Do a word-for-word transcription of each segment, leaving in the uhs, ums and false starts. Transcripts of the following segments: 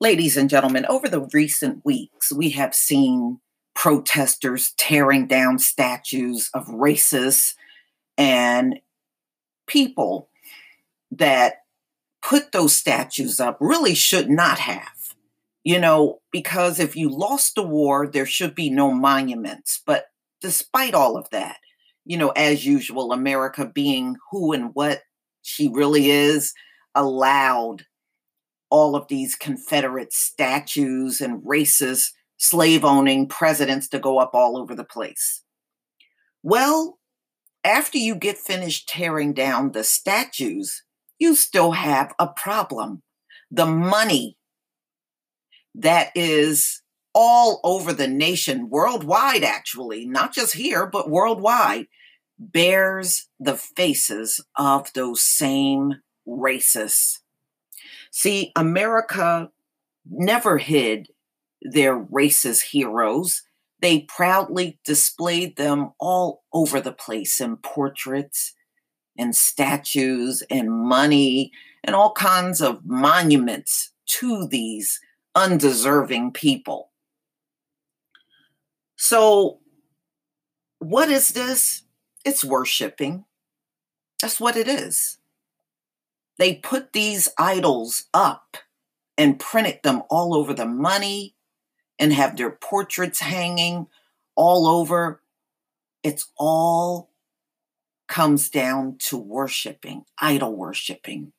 Ladies and gentlemen, over the recent weeks, we have seen protesters tearing down statues of racists and people that put those statues up really should not have. You know, because if you lost the war, there should be no monuments. But despite all of that, you know, as usual, America, being who and what she really is, allowed all of these Confederate statues and racist, slave-owning presidents to go up all over the place. Well, after you get finished tearing down the statues, you still have a problem. The money that is all over the nation, worldwide actually, not just here, but worldwide, bears the faces of those same racists. See, America never hid their racist heroes. They proudly displayed them all over the place in portraits and statues and money and all kinds of monuments to these undeserving people. So what is this? It's worshiping. That's what it is. They put these idols up and printed them all over the money and have their portraits hanging all over. It's all comes down to worshiping, idol worshiping.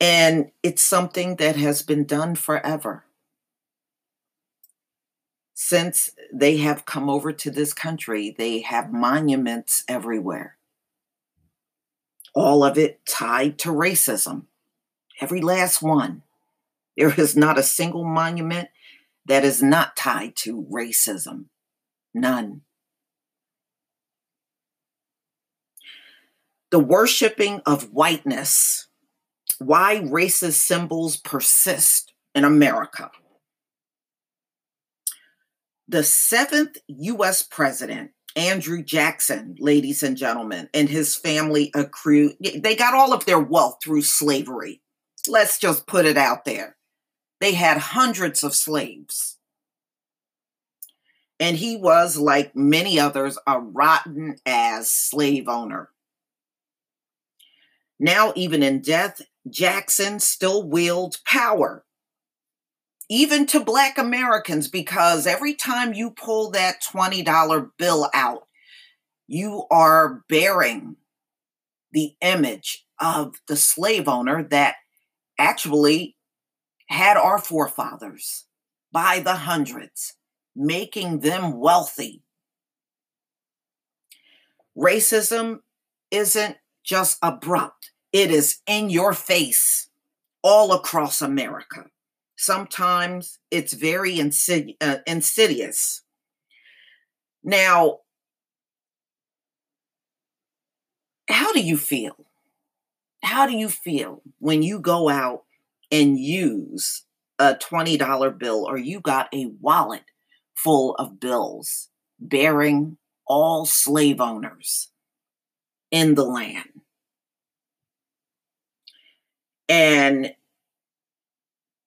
And it's something that has been done forever since they have come over to this country. They have monuments everywhere. All of it tied to racism. Every last one. There is not a single monument that is not tied to racism. None. The worshiping of whiteness. Why racist symbols persist in America. The seventh U S president, Andrew Jackson, ladies and gentlemen, and his family accrued, they got all of their wealth through slavery. Let's just put it out there. They had hundreds of slaves. And he was, like many others, a rotten-ass slave owner. Now, even in death, Jackson still wields power. Even to Black Americans, because every time you pull that twenty dollar bill out, you are bearing the image of the slave owner that actually had our forefathers by the hundreds, making them wealthy. Racism isn't just abrupt. It is in your face all across America. Sometimes it's very insid- uh, insidious. Now, how do you feel? How do you feel when you go out and use a twenty dollar bill, or you got a wallet full of bills bearing all slave owners in the land? And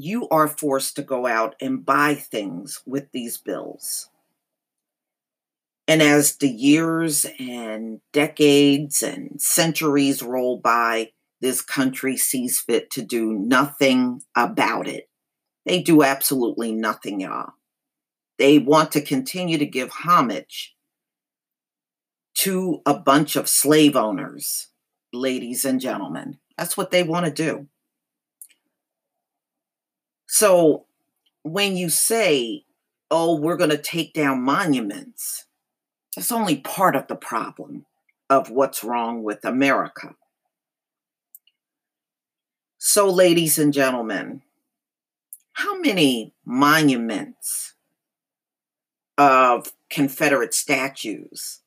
you are forced to go out and buy things with these bills. And as the years and decades and centuries roll by, this country sees fit to do nothing about it. They do absolutely nothing, y'all. They want to continue to give homage to a bunch of slave owners, ladies and gentlemen. That's what they want to do. So when you say, oh, we're going to take down monuments, That's only part of the problem of what's wrong with America. So, ladies and gentlemen, how many monuments of Confederate statues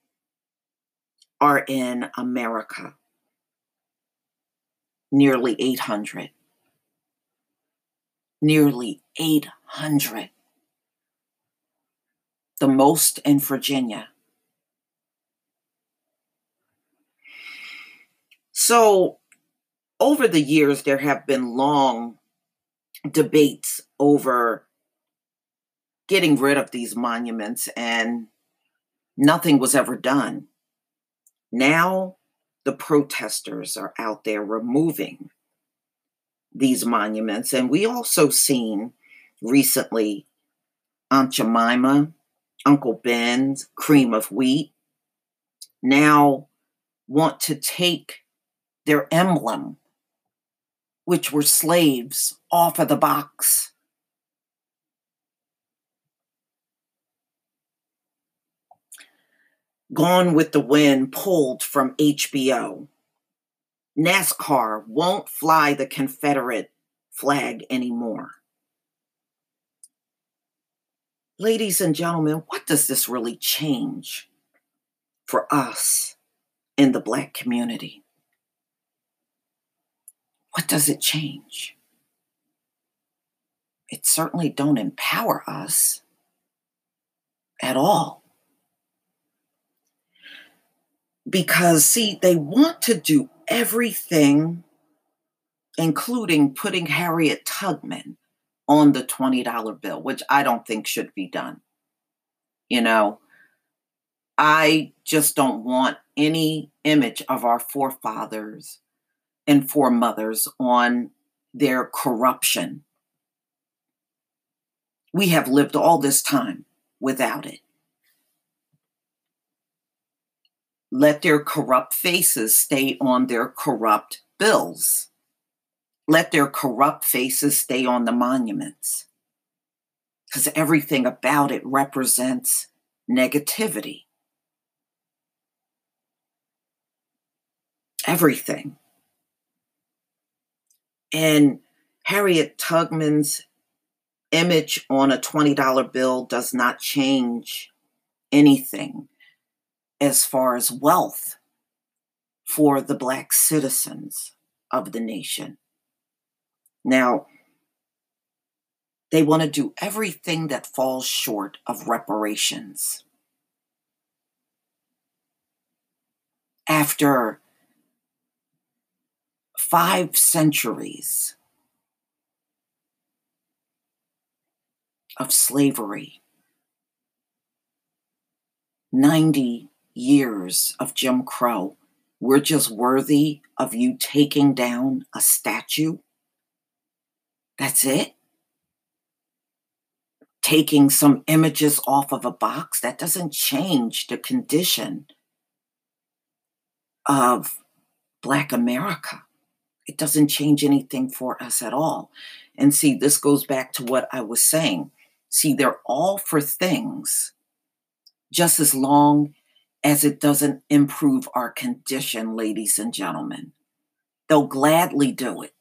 are in America? Nearly eight hundred. Nearly eight hundred. The most in Virginia. So, over the years, there have been long debates over getting rid of these monuments, and nothing was ever done. Now, the protesters are out there removing these monuments. And we also seen recently Aunt Jemima, Uncle Ben's, Cream of Wheat, now want to take their emblem, which were slaves, off of the box. Gone with the Wind pulled from H B O. NASCAR won't fly the Confederate flag anymore. Ladies and gentlemen, what does this really change for us in the Black community? What does it change? It certainly don't empower us at all. Because, see, they want to do everything, including putting Harriet Tubman on the twenty dollar bill, which I don't think should be done. You know, I just don't want any image of our forefathers and foremothers on their corruption. We have lived all this time without it. Let their corrupt faces stay on their corrupt bills. Let their corrupt faces stay on the monuments. Because everything about it represents negativity. Everything. And Harriet Tubman's image on a twenty dollar bill does not change anything as far as wealth for the Black citizens of the nation. Now, they want to do everything that falls short of reparations. After five centuries of slavery, ninety years of Jim Crow, we're just worthy of you taking down a statue? That's it? Taking some images off of a box? That doesn't change the condition of Black America. It doesn't change anything for us at all. And see, this goes back to what I was saying. See, they're all for things just as long as it doesn't improve our condition, ladies and gentlemen. They'll gladly do it.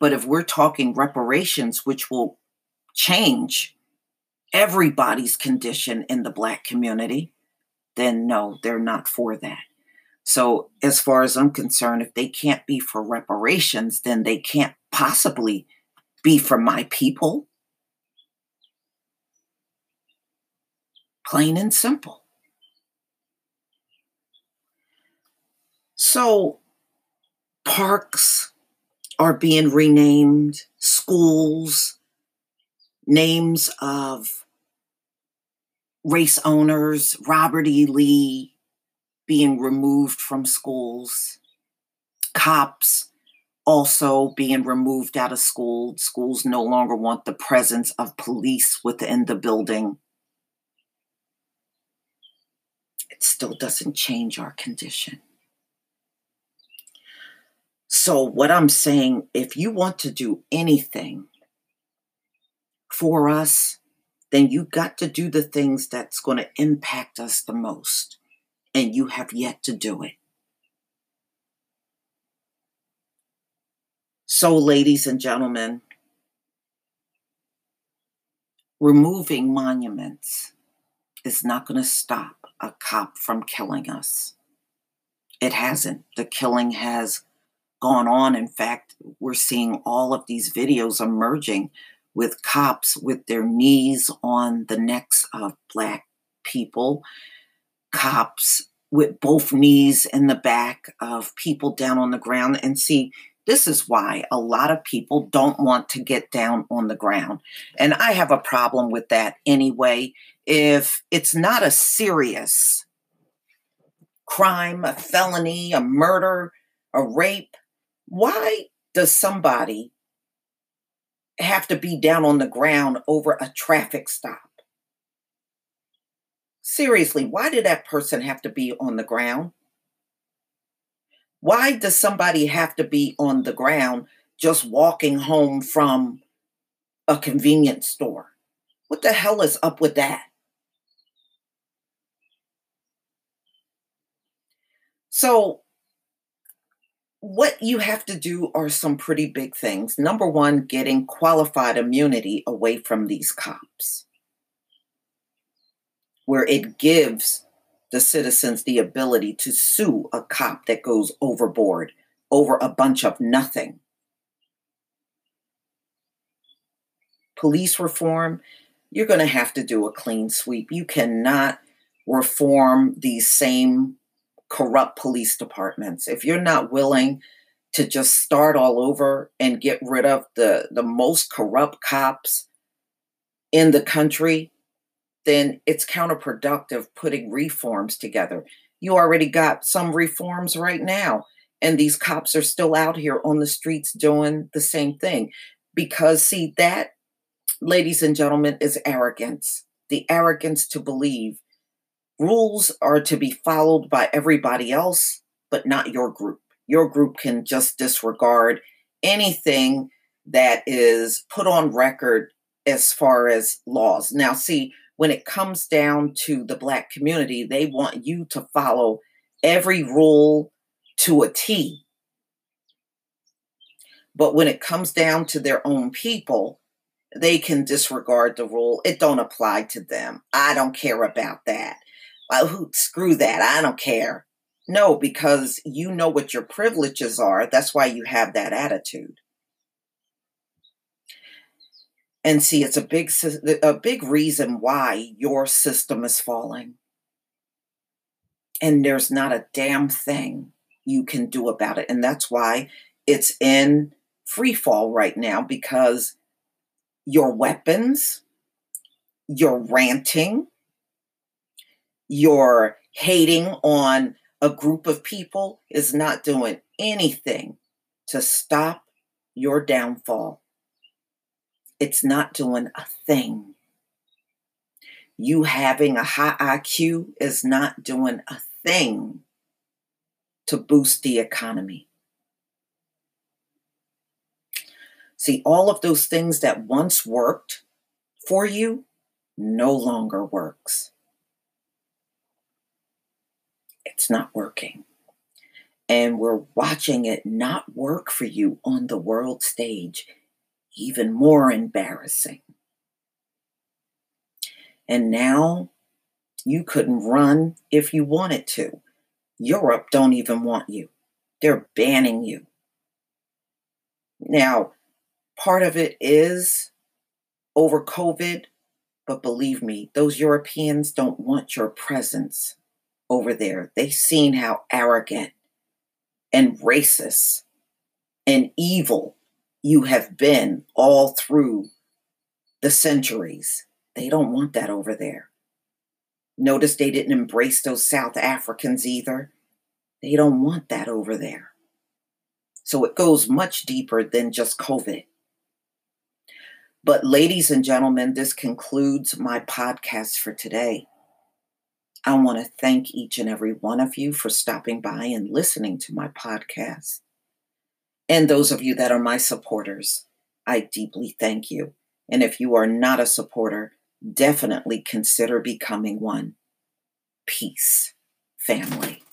But if we're talking reparations, which will change everybody's condition in the Black community, then no, they're not for that. So as far as I'm concerned, if they can't be for reparations, then they can't possibly be for my people. Plain and simple. So, parks are being renamed, schools, names of race owners, Robert E. Lee being removed from schools, cops also being removed out of school. Schools no longer want the presence of police within the building. It still doesn't change our condition. So what I'm saying, if you want to do anything for us then you got to do the things that's going to impact us the most. And you have yet to do it. So, ladies and gentlemen, removing monuments is not going to stop a cop from killing us. It hasn't. The killing has gone on. In fact, we're seeing all of these videos emerging with cops with their knees on the necks of Black people, cops with both knees in the back of people down on the ground. And see, this is why a lot of people don't want to get down on the ground. And I have a problem with that anyway. If it's not a serious crime, a felony, a murder, a rape, why does somebody have to be down on the ground over a traffic stop? Seriously, why did that person have to be on the ground? Why does somebody have to be on the ground just walking home from a convenience store? What the hell is up with that? So, what you have to do are some pretty big things. Number one, getting qualified immunity away from these cops, where it gives the citizens the ability to sue a cop that goes overboard over a bunch of nothing. Police reform, you're going to have to do a clean sweep. You cannot reform these same corrupt police departments. If you're not willing to just start all over and get rid of the, the most corrupt cops in the country, then it's counterproductive putting reforms together. You already got some reforms right now, and these cops are still out here on the streets doing the same thing. Because, see, that, ladies and gentlemen, is arrogance. The arrogance to believe rules are to be followed by everybody else, but not your group. Your group can just disregard anything that is put on record as far as laws. Now, see, when it comes down to the Black community, they want you to follow every rule to a T. But when it comes down to their own people, they can disregard the rule. It don't apply to them. I don't care about that. Oh, screw that. I don't care. No, because you know what your privileges are. That's why you have that attitude. And see, it's a big, a big reason why your system is falling. And there's not a damn thing you can do about it. And that's why it's in free fall right now, because your weapons, your ranting, your hating on a group of people is not doing anything to stop your downfall. It's not doing a thing. You having a high I Q is not doing a thing to boost the economy. See, all of those things that once worked for you no longer works. It's not working. And we're watching it not work for you on the world stage. Even more embarrassing. And now you couldn't run if you wanted to. Europe don't even want you. They're banning you. Now, part of it is over COVID, but believe me, those Europeans don't want your presence over there. They've seen how arrogant and racist and evil you have been all through the centuries. They don't want that over there. Notice they didn't embrace those South Africans either. They don't want that over there. So it goes much deeper than just COVID. But ladies and gentlemen, this concludes my podcast for today. I want to thank each and every one of you for stopping by and listening to my podcast. And those of you that are my supporters, I deeply thank you. And if you are not a supporter, definitely consider becoming one. Peace, family.